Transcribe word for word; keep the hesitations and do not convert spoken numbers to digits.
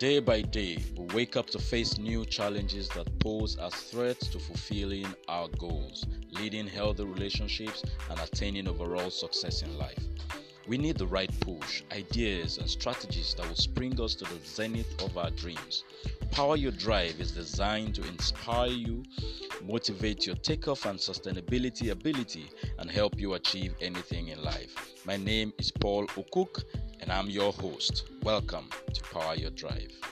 Day by day, we wake up to face new challenges that pose as threats to fulfilling our goals, leading healthy relationships, and attaining overall success in life. We need the right push, ideas, and strategies that will spring us to the zenith of our dreams. Power Your Drive is designed to inspire you, motivate your takeoff and sustainability ability, and help you achieve anything in life. My name is Paul Okuk, and I'm your host. Welcome to Power Your Drive.